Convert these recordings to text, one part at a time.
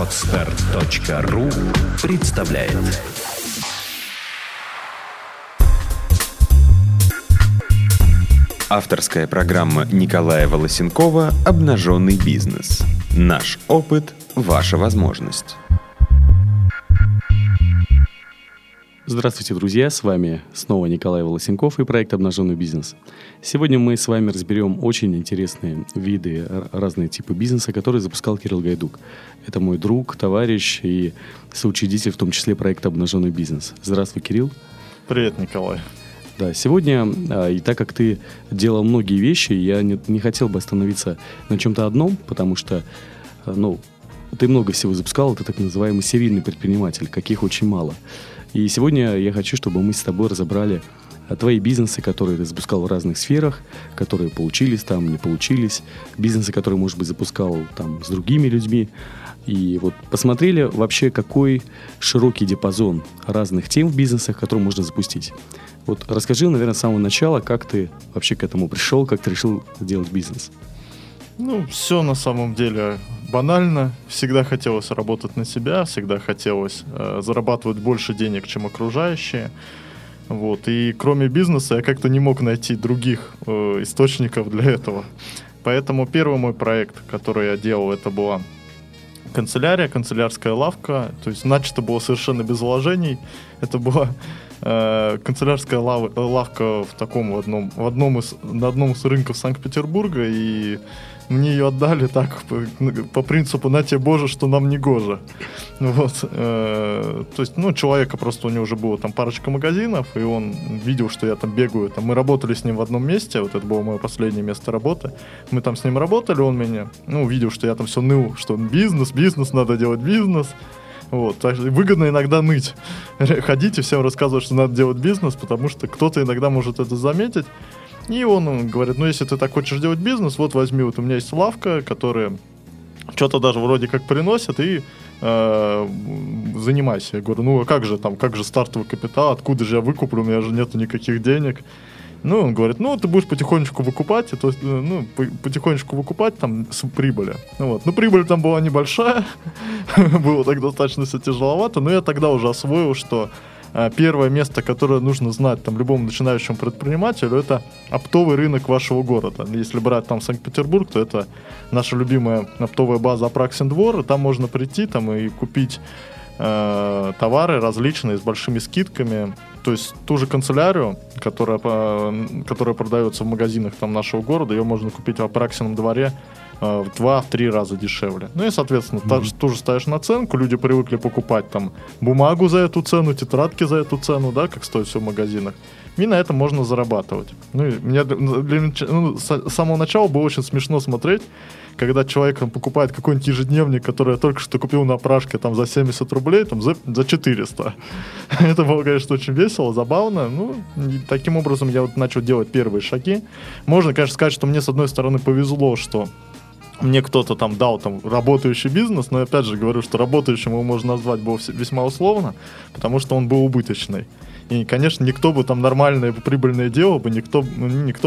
Отстар.ру представляет. Авторская программа Николая Волосенкова «Обнажённый бизнес». Наш опыт – ваша возможность. Здравствуйте, друзья! С вами снова Николай Волосенков и проект «Обнажённый бизнес». Сегодня мы с вами разберем очень интересные виды, разные типы бизнеса, которые запускал Кирилл Гайдук. Это мой друг, товарищ и соучредитель, в том числе, проекта «Обнажённый бизнес». Здравствуй, Кирилл! Привет, Николай! Да, сегодня, и так как ты делал многие вещи, я не хотел бы остановиться на чем-то одном, потому что, ты много всего запускал, ты так называемый серийный предприниматель, каких очень мало. И сегодня я хочу, чтобы мы с тобой разобрали твои бизнесы, которые ты запускал в разных сферах, которые получились там, не получились, бизнесы, которые, может быть, запускал там с другими людьми. И вот посмотрели вообще, какой широкий диапазон разных тем в бизнесах, которые можно запустить. Вот расскажи, наверное, с самого начала, как ты вообще к этому пришел, как ты решил делать бизнес. Все на самом деле банально. Всегда хотелось работать на себя, всегда хотелось зарабатывать больше денег, чем окружающие. И кроме бизнеса я как-то не мог найти других источников для этого. Поэтому первый мой проект, который я делал, это была канцелярия, канцелярская лавка. То есть начато было совершенно без вложений. Это была канцелярская лавка на одном из рынков Санкт-Петербурга, и мне ее отдали так по принципу «на тебе, Боже, что нам не гоже». Человека просто, у него уже было там парочка магазинов, и он видел, что я там бегаю. Там, мы работали с ним в одном месте, это было мое последнее место работы. Мы там с ним работали, он меня, увидел, что я там все ныл, что бизнес, надо делать бизнес. Так что выгодно иногда ныть. Ходить и всем рассказывать, что надо делать бизнес, потому что кто-то иногда может это заметить. И он говорит, если ты так хочешь делать бизнес, возьми, у меня есть лавка, которая что-то даже вроде как приносит, и занимайся. Я говорю, как же стартовый капитал, откуда же я выкуплю, у меня же нету никаких денег. Он говорит, ты будешь потихонечку выкупать, там с прибыли. Прибыль там была небольшая, было так достаточно все тяжеловато, но я тогда уже освоил, что первое место, которое нужно знать там любому начинающему предпринимателю, это оптовый рынок вашего города. Если брать там Санкт-Петербург, то это наша любимая оптовая база Апраксин двор, и там можно прийти и купить товары различные с большими скидками. То есть ту же канцелярию, которая продается в магазинах там нашего города, ее можно купить в Апраксином дворе в 2-3 раза дешевле. И, соответственно, тоже ставишь наценку. Люди привыкли покупать там бумагу за эту цену, тетрадки за эту цену, как стоит все в магазинах. И на этом можно зарабатывать. С самого начала было очень смешно смотреть, когда человек покупает какой-нибудь ежедневник, который я только что купил на опрашке за 70 рублей, за 400. Это было, конечно, очень весело, забавно. Таким образом я начал делать первые шаги. Можно, конечно, сказать, что мне, с одной стороны, повезло, что мне кто-то дал работающий бизнес, но опять же говорю, что работающим его можно назвать было весьма условно, потому что он был убыточный. И, конечно, никто бы нормальное прибыльное дело бы никто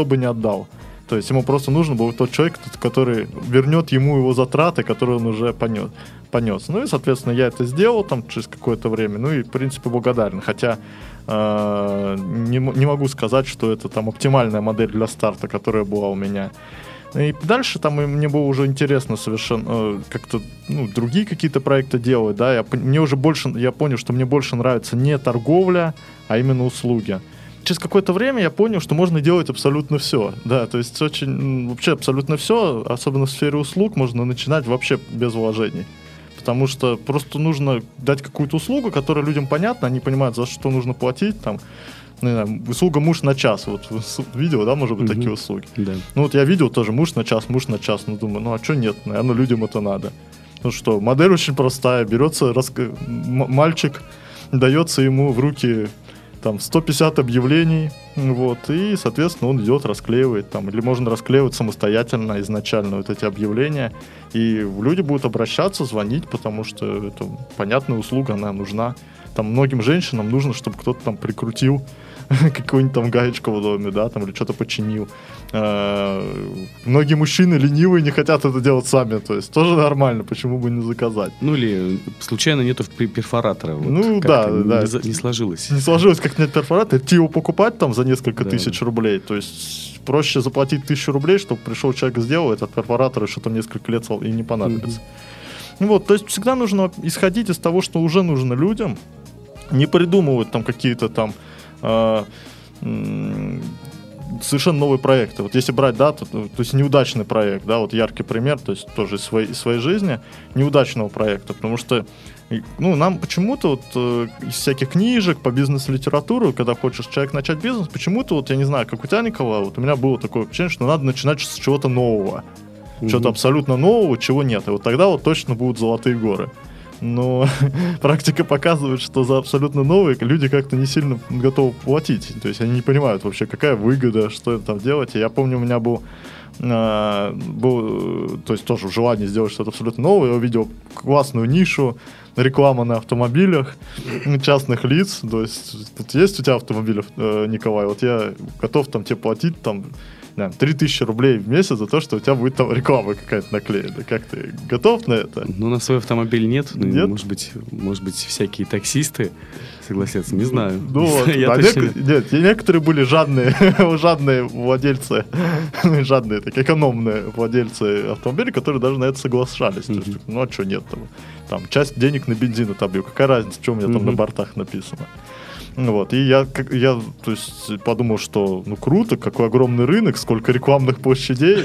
бы не отдал. То есть ему просто нужен был тот человек, который вернет ему его затраты, которые он уже понес. Соответственно, я это сделал через какое-то время. В принципе, благодарен. Хотя не могу сказать, что это оптимальная модель для старта, которая была у меня. И дальше мне было уже интересно совершенно как-то другие какие-то проекты делать. Да? Я понял, что мне больше нравится не торговля, а именно услуги. Через какое-то время я понял, что можно делать абсолютно все. Да, то есть вообще абсолютно все, особенно в сфере услуг, можно начинать вообще без вложений. Потому что просто нужно дать какую-то услугу, которая людям понятна, они понимают, за что нужно платить. Услуга «муж на час». Видел, да, может быть, такие услуги? Да. Я видел тоже «муж на час». Думаю, а что нет? Наверное, людям это надо. Модель очень простая. Берется мальчик, дается ему в руки 150 объявлений Вот, и, соответственно, он идет, расклеивает там, или можно расклеивать самостоятельно изначально вот эти объявления, и люди будут обращаться, звонить, потому что это понятная услуга, она нужна. Там многим женщинам нужно, чтобы кто-то там прикрутил какую-нибудь там гаечку в доме, да, там, или что-то починил. Многие мужчины ленивые, не хотят это делать сами, то есть тоже нормально, почему бы не заказать. Ну или случайно нету перфоратора. Вот, ну да. Не сложилось. Не сложилось, как нет перфоратора, идти его покупать там за несколько тысяч рублей, то есть проще заплатить 1000 рублей, чтобы пришел человек, сделал этот перфоратор, и что-то несколько лет и не понадобится. Ну вот, то есть всегда нужно исходить из того, что уже нужно людям, не придумывать там какие-то там совершенно новые проекты. Вот если брать, да, то есть неудачный проект, да, вот яркий пример, то есть тоже из своей жизни, неудачного проекта, потому что, ну, нам почему-то вот из всяких книжек по бизнес-литературе, когда хочешь человек начать бизнес, почему-то вот, я не знаю, как у тебя, Николай, вот у меня было такое впечатление, что надо начинать с чего-то нового. Что-то абсолютно нового, чего нет. И вот тогда вот точно будут золотые горы. Но практика показывает, что за абсолютно новые люди как-то не сильно готовы платить. То есть они не понимают вообще, какая выгода, что это там делать. И я помню, у меня был то есть тоже желание сделать что-то абсолютно новое. Я увидел классную нишу, реклама на автомобилях частных лиц. То есть тут есть у тебя автомобили, Николай? Вот я готов там тебе платить там 3000 рублей в месяц за то, что у тебя будет там реклама какая-то наклеена. Как ты готов на это? Ну, на свой автомобиль нет? Может быть, всякие таксисты согласятся, не знаю. Ну, вот, нет, некоторые были жадные владельцы, жадные, такие экономные владельцы автомобилей, которые даже на это соглашались. Mm-hmm. Ну, а что нет? Там часть денег на бензин отобью. Какая разница, что у меня там на бортах написано? Вот, и я то есть, подумал, что ну круто, какой огромный рынок, сколько рекламных площадей.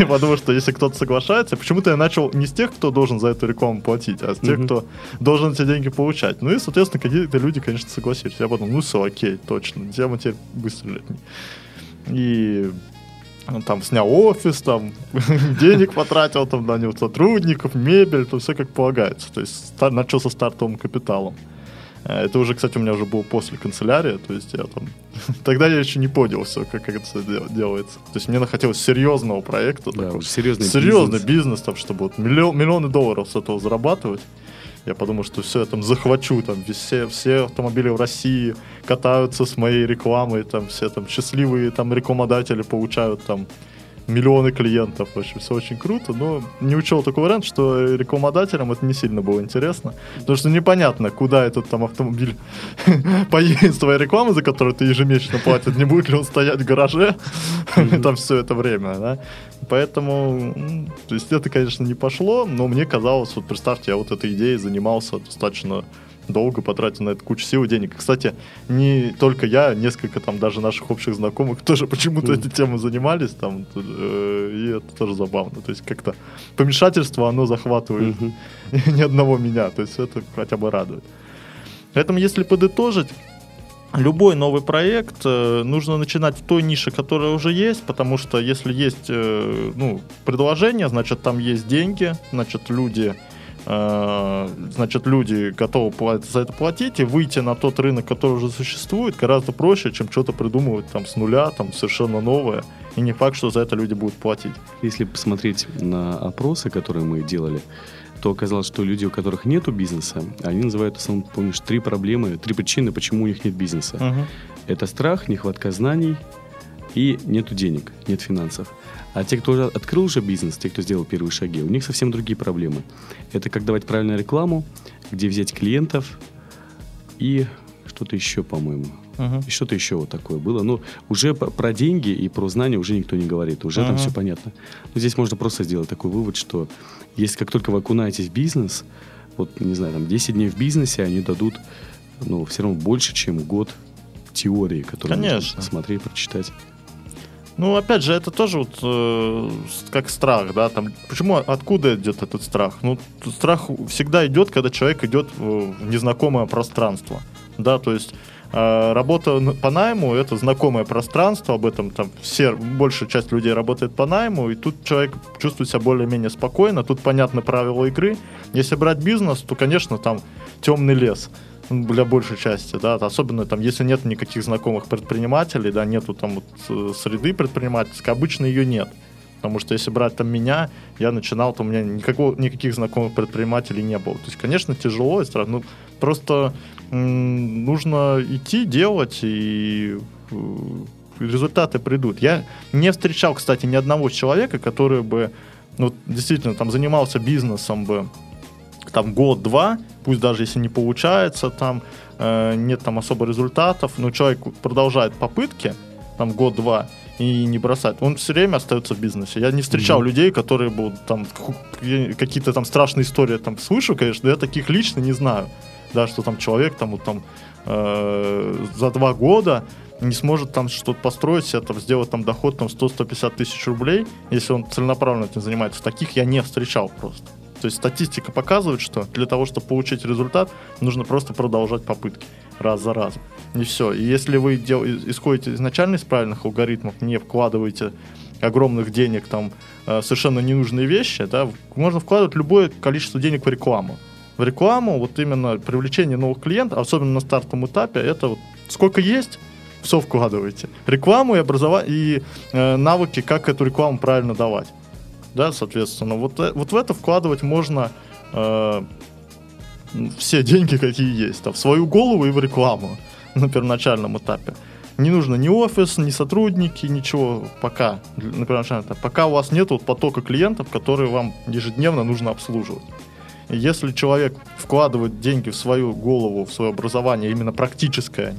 И подумал, что если кто-то соглашается, почему-то я начал не с тех, кто должен за эту рекламу платить, а с тех, кто должен эти деньги получать. Ну и, соответственно, какие-то люди, конечно, согласились. Я подумал, ну все, окей, точно, тема теперь быстрее. И там снял офис, там денег потратил там на него сотрудников, мебель, то все как полагается. То есть начал со стартовым капиталом. Это уже, кстати, у меня уже было после канцелярии, то есть я там... Тогда я еще не понял все, как это все делается. То есть мне хотелось серьезного проекта. Да, такого, серьезный бизнес, там, чтобы вот миллионы долларов с этого зарабатывать. Я подумал, что все, я там захвачу, там все автомобили в России катаются с моей рекламой, там все там счастливые там рекламодатели получают там миллионы клиентов, в общем, все очень круто, но не учел такой вариант, что рекламодателям это не сильно было интересно, потому что непонятно, куда этот там автомобиль поедет с твоей рекламы, за которую ты ежемесячно платишь, не будет ли он стоять в гараже там все это время, да, поэтому, то есть это, конечно, не пошло, но мне казалось, вот представьте, я вот этой идеей занимался достаточно долго, потратил на это кучу сил и денег. Кстати, не только я, несколько там даже наших общих знакомых тоже почему-то этой темой занимались, там, и это тоже забавно. То есть как-то помешательство, оно захватывает ни одного меня, то есть это хотя бы радует. Поэтому, если подытожить, любой новый проект нужно начинать в той нише, которая уже есть, потому что если есть предложение, значит, там есть деньги, значит, люди готовы за это платить, и выйти на тот рынок, который уже существует, гораздо проще, чем что-то придумывать там с нуля, там совершенно новое, и не факт, что за это люди будут платить. Если посмотреть на опросы, которые мы делали, то оказалось, что люди, у которых нет бизнеса, они называют, помнишь, 3 причины, почему у них нет бизнеса. Это страх, нехватка знаний и нету денег, нет финансов. А те, кто открыл уже бизнес, те, кто сделал первые шаги, у них совсем другие проблемы. Это как давать правильную рекламу, где взять клиентов и что-то еще, по-моему. И что-то еще вот такое было. Но уже про деньги и про знания уже никто не говорит. Уже там все понятно. Но здесь можно просто сделать такой вывод, что если как только вы окунаетесь в бизнес, вот, не знаю, там 10 дней в бизнесе, они дадут, ну, все равно больше, чем год теории, которую можно посмотреть, прочитать. Ну, опять же, это тоже вот как страх, да, там, почему, откуда идет этот страх? Ну, страх всегда идет, когда человек идет в незнакомое пространство, да, то есть работа по найму — это знакомое пространство, об этом там большая часть людей работает по найму, и тут человек чувствует себя более-менее спокойно, тут понятны правила игры. Если брать бизнес, то, конечно, там темный лес. для большей части, да, особенно там, если нет никаких знакомых предпринимателей, да, нету там вот среды предпринимательской, обычно ее нет. Потому что если брать там меня, я начинал, то у меня никаких знакомых предпринимателей не было. То есть, конечно, тяжело, ну, просто нужно идти, делать, и результаты придут. Я не встречал, кстати, ни одного человека, который бы, ну, действительно, там, занимался бизнесом бы, там, год-два, пусть даже если не получается, там, нет там особо результатов, но человек продолжает попытки, там, год-два, и не бросать. Он все время остается в бизнесе. Я не встречал людей, которые будут там какие-то там страшные истории там слышу, конечно, я таких лично не знаю. Да, что там человек там, вот, там за 2 года не сможет там что-то построить, это сделать там доход там 100-150 тысяч рублей, если он целенаправленно этим занимается. Таких я не встречал просто. То есть статистика показывает, что для того, чтобы получить результат, нужно просто продолжать попытки раз за разом. И все. И если вы исходите изначально из правильных алгоритмов, не вкладываете огромных денег там совершенно ненужные вещи, да, можно вкладывать любое количество денег в рекламу. В рекламу, вот именно привлечение новых клиентов, особенно на стартовом этапе, это вот сколько есть, все вкладываете. Рекламу и образование, и навыки, как эту рекламу правильно давать. Да, соответственно, вот в это вкладывать можно все деньги, какие есть, там, в свою голову и в рекламу на первоначальном этапе. Не нужно ни офис, ни сотрудники, ничего пока, на первоначальном этапе. Пока у вас нет вот потока клиентов, которые вам ежедневно нужно обслуживать. И если человек вкладывает деньги в свою голову, в свое образование, именно практическое,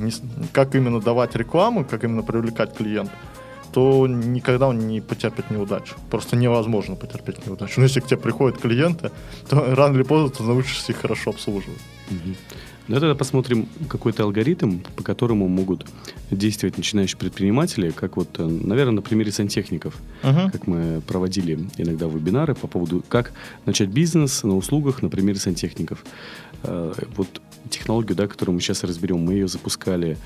как именно давать рекламу, как именно привлекать клиентов, то никогда он не потерпит неудачу. Просто невозможно потерпеть неудачу. Но если к тебе приходят клиенты, то рано или поздно ты научишься их хорошо обслуживать. Угу. Ну, тогда посмотрим какой-то алгоритм, по которому могут действовать начинающие предприниматели, как вот, наверное, на примере сантехников. Угу. Как мы проводили иногда вебинары по поводу, как начать бизнес на услугах на примере сантехников. Вот технологию, да, которую мы сейчас разберем, мы ее запускали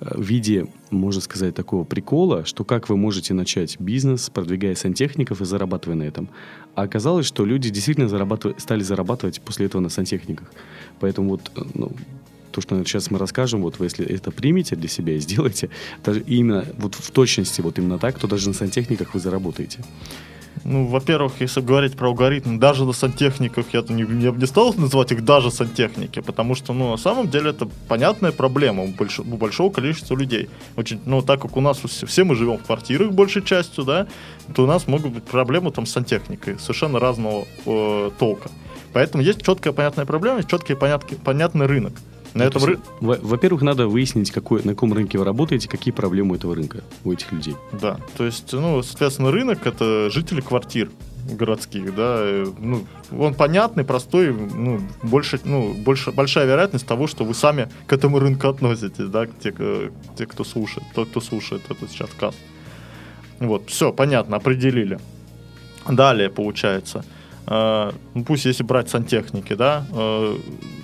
в виде, можно сказать, такого прикола, что как вы можете начать бизнес, продвигая сантехников и зарабатывая на этом. А оказалось, что люди действительно стали зарабатывать после этого на сантехниках. Поэтому вот, ну, то, что сейчас мы расскажем, вот вы если это примете для себя и сделаете, даже именно вот в точности вот именно так, то даже на сантехниках вы заработаете. Ну, во-первых, если говорить про алгоритм, даже на сантехниках, я бы не стал называть их даже сантехники, потому что, ну, на самом деле это понятная проблема у большого количества людей. Очень, ну, так как у нас все мы живем в квартирах большей частью, да, то у нас могут быть проблемы там с сантехникой совершенно разного толка. Поэтому есть четкая понятная проблема, есть четкий понятный рынок. На этом Во-первых, надо выяснить, на каком рынке вы работаете, какие проблемы у этого рынка, у этих людей. Да, то есть, ну, соответственно, рынок — это жители квартир городских, да, ну, он понятный, простой, ну, большая вероятность того, что вы сами к этому рынку относитесь, да, те, кто слушает, тот, кто слушает этот сейчас каст. Вот, все, понятно, определили. Далее, получается, пусть если брать сантехники, да,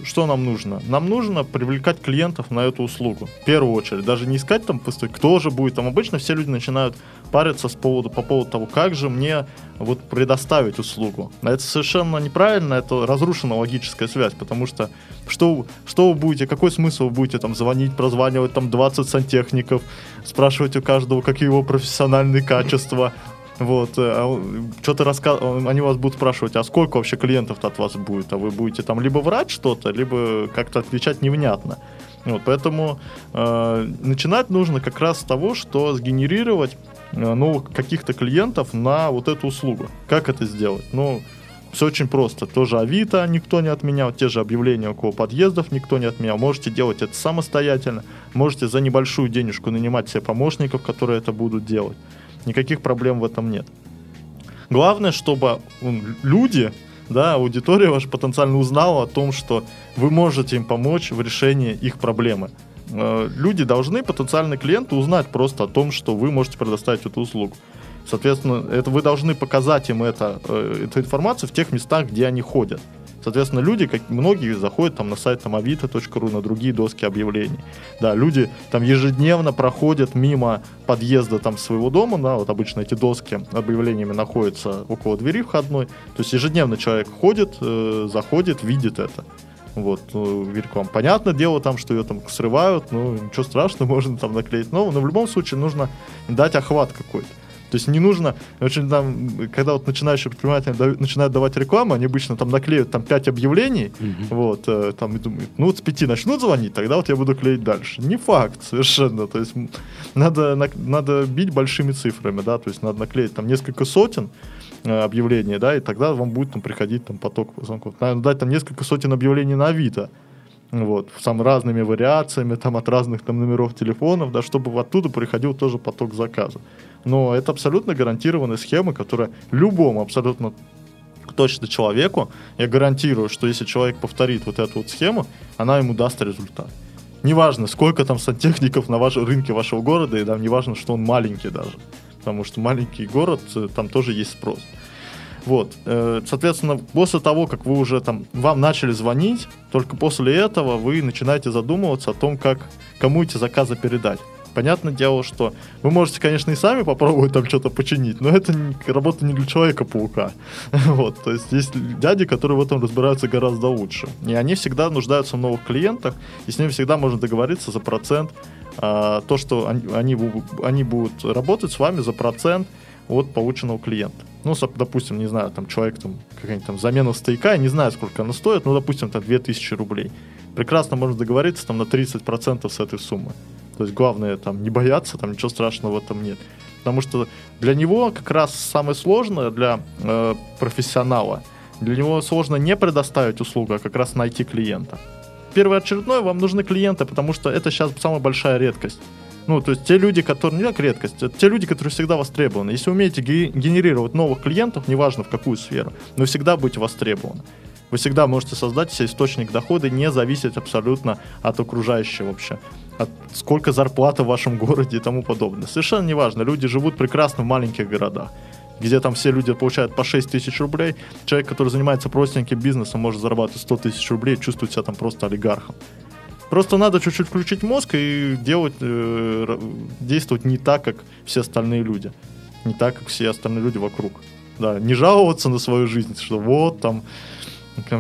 что нам нужно? Нам нужно привлекать клиентов на эту услугу. В первую очередь, даже не искать там, кто же будет там. Обычно все люди начинают париться по поводу того, как же мне вот предоставить услугу. Это совершенно неправильно, это разрушена логическая связь, потому что вы будете, какой смысл вы будете там звонить, прозванивать там 20 сантехников, спрашивать у каждого, какие его профессиональные качества. Вот, что-то они вас будут спрашивать, а сколько вообще клиентов-то от вас будет, а вы будете там либо врать что-то, либо как-то отвечать невнятно. Вот, поэтому начинать нужно как раз с того, что сгенерировать новых каких-то клиентов на вот эту услугу. Как это сделать? Ну, все очень просто. Тоже Авито никто не отменял, те же объявления около подъездов никто не отменял. Можете делать это самостоятельно, можете за небольшую денежку нанимать себе помощников, которые это будут делать. Никаких проблем в этом нет. Главное, чтобы люди, да, аудитория ваша потенциально узнала о том, что вы можете им помочь в решении их проблемы. Люди должны, потенциальные клиенты, узнать просто о том, что вы можете предоставить эту услугу. Соответственно, вы должны показать им эту информацию в тех местах, где они ходят. Соответственно, люди, как многие, заходят там на сайт там, avito.ru, на другие доски объявлений. Да, люди там ежедневно проходят мимо подъезда там, своего дома. Да, вот обычно эти доски объявлениями находятся около двери входной. То есть ежедневно человек ходит, заходит, видит это. Вот, ну, реклама. Понятное дело, там, что ее там срывают, ну, ничего страшного, можно там наклеить новую, но в любом случае нужно дать охват какой-то. То есть не нужно, очень, там, когда вот начинающие предприниматели начинают давать рекламу, они обычно там наклеют там 5 объявлений, вот, там и думают, ну вот с 5 начнут звонить, тогда вот я буду клеить дальше. Не факт совершенно, то есть надо бить большими цифрами, да, то есть надо наклеить там несколько сотен объявлений, да, и тогда вам будет там приходить там поток звонков. Надо дать там несколько сотен объявлений на Авито, вот, там разными вариациями, там от разных там номеров телефонов, да, чтобы оттуда приходил тоже поток заказа. Но это абсолютно гарантированная схема, которая любому абсолютно точно человеку, я гарантирую, что если человек повторит вот эту вот схему, она ему даст результат. Неважно, сколько там сантехников на рынке вашего города, и там неважно, что он маленький даже, потому что маленький город, там тоже есть спрос. Вот, соответственно, после того, как вы уже там, вам начали звонить, только после этого вы начинаете задумываться о том, как, кому эти заказы передать. Понятное дело, что вы можете, конечно, и сами попробовать там что-то починить, но это работа не для Человека-паука. Вот, то есть есть дяди, которые в этом разбираются гораздо лучше. И они всегда нуждаются в новых клиентах, и с ними всегда можно договориться за процент. То, что они будут работать с вами за процент от полученного клиента. Ну, допустим, не знаю, там человек, там какая-нибудь там замена стояка, я не знаю, сколько она стоит, ну, допустим, там 2000 рублей. Прекрасно можно договориться там на 30% с этой суммы. То есть главное там не бояться, там ничего страшного в этом нет. Потому что для него как раз самое сложное, для профессионала, для него сложно не предоставить услугу, а как раз найти клиента. Первоочередное, вам нужны клиенты, потому что это сейчас самая большая редкость. Ну, то есть те люди, которые, не как редкость, это те люди, которые всегда востребованы. Если умеете генерировать новых клиентов, неважно в какую сферу, но всегда будете востребованы. Вы всегда можете создать себе источник дохода, не зависеть абсолютно от окружающего вообще, от сколько зарплаты в вашем городе и тому подобное. Совершенно неважно, люди живут прекрасно в маленьких городах, где там все люди получают по 6 тысяч рублей. Человек, который занимается простеньким бизнесом, может зарабатывать 100 тысяч рублей и чувствовать себя там просто олигархом. Просто надо чуть-чуть включить мозг и действовать не так, как все остальные люди. Не так, как все остальные люди вокруг. Да, не жаловаться на свою жизнь, что вот там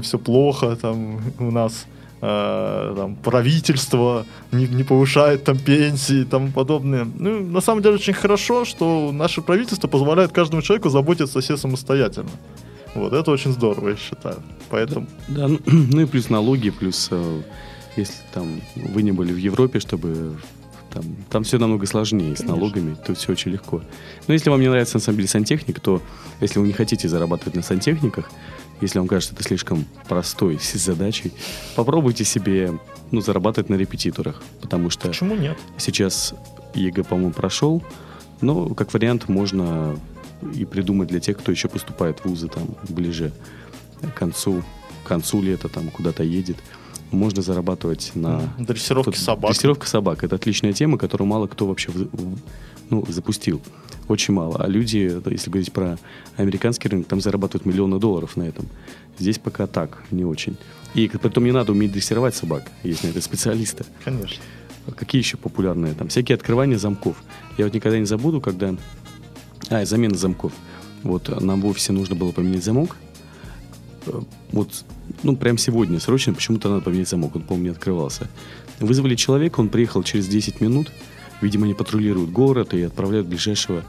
все плохо, там у нас там, правительство не повышает там пенсии и тому подобное. Ну, на самом деле очень хорошо, что наше правительство позволяет каждому человеку заботиться о себе самостоятельно. Вот, это очень здорово, я считаю. Поэтому... Да, ну и плюс налоги, плюс... Если там вы не были в Европе, чтобы там все намного сложнее. Конечно. С налогами, тут все очень легко. Но если вам не нравится на самом деле сантехник, то если вы не хотите зарабатывать на сантехниках, если вам кажется это слишком простой задачей, попробуйте себе зарабатывать на репетиторах, потому что... Почему нет? Сейчас ЕГЭ, по-моему, прошел, но как вариант можно и придумать для тех, кто еще поступает в вузы там ближе к концу лета, там куда-то едет. Можно зарабатывать на... Дрессировки собак. Дрессировка собак. Это отличная тема, которую мало кто вообще запустил. Очень мало. А люди, если говорить про американский рынок, там зарабатывают миллионы долларов на этом. Здесь пока так, не очень. И потом не надо уметь дрессировать собак, если это специалисты. Конечно. Какие еще популярные? Там всякие открывания замков. Я вот никогда не забуду, когда... замена замков. Вот нам в офисе нужно было поменять замок. Вот... прям сегодня срочно почему-то надо поменять замок. Он, по-моему, не открывался. Вызвали человека, он приехал через 10 минут. Видимо, они патрулируют город и отправляют ближайшего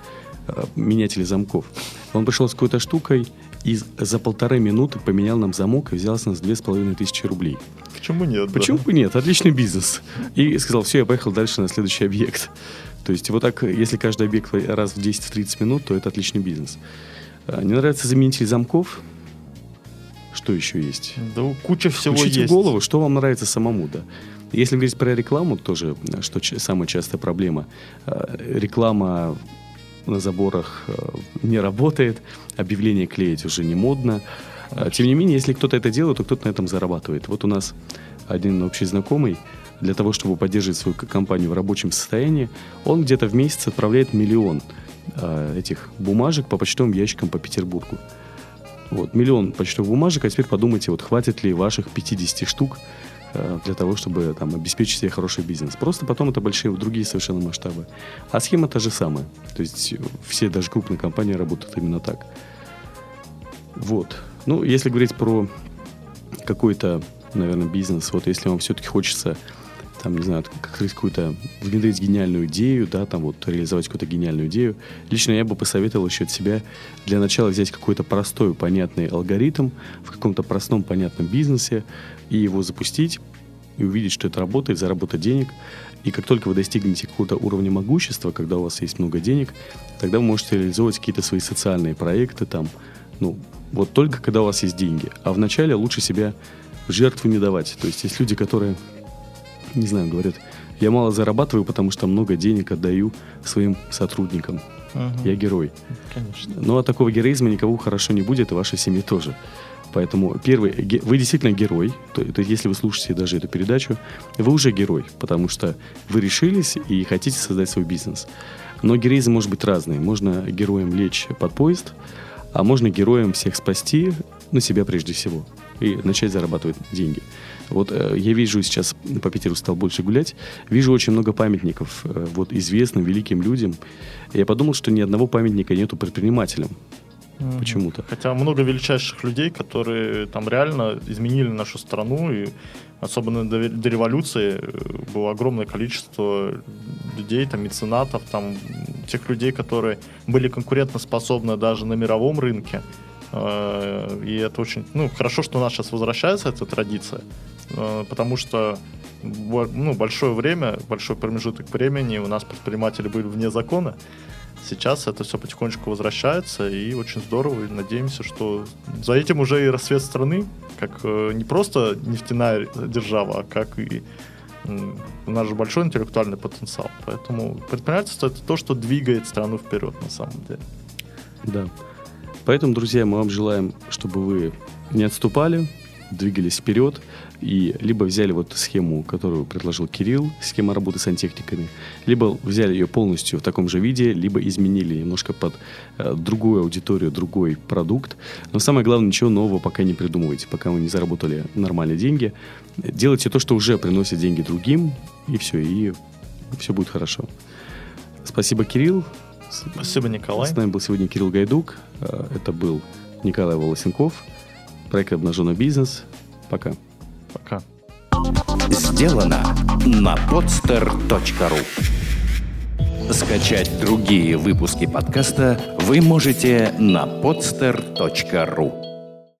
менятеля замков. Он пришел с какой-то штукой и за 1,5 минуты поменял нам замок и взял с нас 2500 рублей. Почему нет? Почему бы нет? Отличный бизнес. И сказал, все, я поехал дальше на следующий объект. То есть вот так, если каждый объект раз в 10-30 минут, то это отличный бизнес. Не нравится заменитель замков? Что еще есть? Да куча всего. Включите есть. Включите голову, что вам нравится самому, да. Если говорить про рекламу, тоже, что самая частая проблема. Реклама на заборах не работает, объявление клеить уже не модно. Тем не менее, если кто-то это делает, то кто-то на этом зарабатывает. Вот у нас один общий знакомый, для того, чтобы поддерживать свою компанию в рабочем состоянии, он где-то в месяц отправляет 1 миллион этих бумажек по почтовым ящикам по Петербургу. Вот, 1 миллион почтовых бумажек, а теперь подумайте, вот хватит ли ваших 50 штук для того, чтобы там обеспечить себе хороший бизнес. Просто потом это большие, другие совершенно масштабы. А схема та же самая. То есть все даже крупные компании работают именно так. Вот. Ну, если говорить про какой-то наверное, бизнес, вот если вам все-таки хочется, там, не знаю, как-то какую-то внедрить гениальную идею, да, там вот реализовать какую-то гениальную идею, лично я бы посоветовал еще от себя для начала взять какой-то простой, понятный алгоритм в каком-то простом, понятном бизнесе и его запустить, и увидеть, что это работает, заработать денег. И как только вы достигнете какого-то уровня могущества, когда у вас есть много денег, тогда вы можете реализовывать какие-то свои социальные проекты, там, ну, вот только когда у вас есть деньги. А вначале лучше себя в жертву не давать. То есть есть люди, которые, не знаю, говорят, я мало зарабатываю, потому что много денег отдаю своим сотрудникам. Я герой. Конечно. Но от такого героизма никого хорошо не будет, и вашей семье тоже. Поэтому, первый, вы действительно герой. То есть, если вы слушаете даже эту передачу, вы уже герой, потому что вы решились и хотите создать свой бизнес. Но героизм может быть разный. Можно героем лечь под поезд, а можно героем всех спасти, ну, себя прежде всего, и начать зарабатывать деньги. Вот я вижу сейчас, по Питеру стал больше гулять, вижу очень много памятников вот известным, великим людям. Я подумал, что ни одного памятника нету предпринимателям. Почему-то. Хотя много величайших людей, которые там реально изменили нашу страну, и особенно до революции было огромное количество людей, там, меценатов, там, тех людей, которые были конкурентоспособны даже на мировом рынке. И это очень... Ну, хорошо, что у нас сейчас возвращается эта традиция, потому что ну, большое время, большой промежуток времени у нас предприниматели были вне закона. Сейчас это все потихонечку возвращается, и очень здорово, и надеемся, что за этим уже и расцвет страны, как не просто нефтяная держава, а как и у нас же большой интеллектуальный потенциал. Поэтому предпринимательство — это то, что двигает страну вперед на самом деле. Да. Поэтому, друзья, мы вам желаем, чтобы вы не отступали, двигались вперед, и либо взяли вот схему, которую предложил Кирилл, схема работы с сантехниками, либо взяли ее полностью в таком же виде, либо изменили немножко под другую аудиторию, другой продукт. Но самое главное, ничего нового пока не придумывайте, пока вы не заработали нормальные деньги. Делайте то, что уже приносит деньги другим, и все будет хорошо. Спасибо, Кирилл. Спасибо, Николай. С нами был сегодня Кирилл Гайдук. Это был Николай Волосенков. Проект «Обнажённый бизнес». Пока. Пока. Сделано на podster.ru. Скачать другие выпуски подкаста вы можете на podster.ru.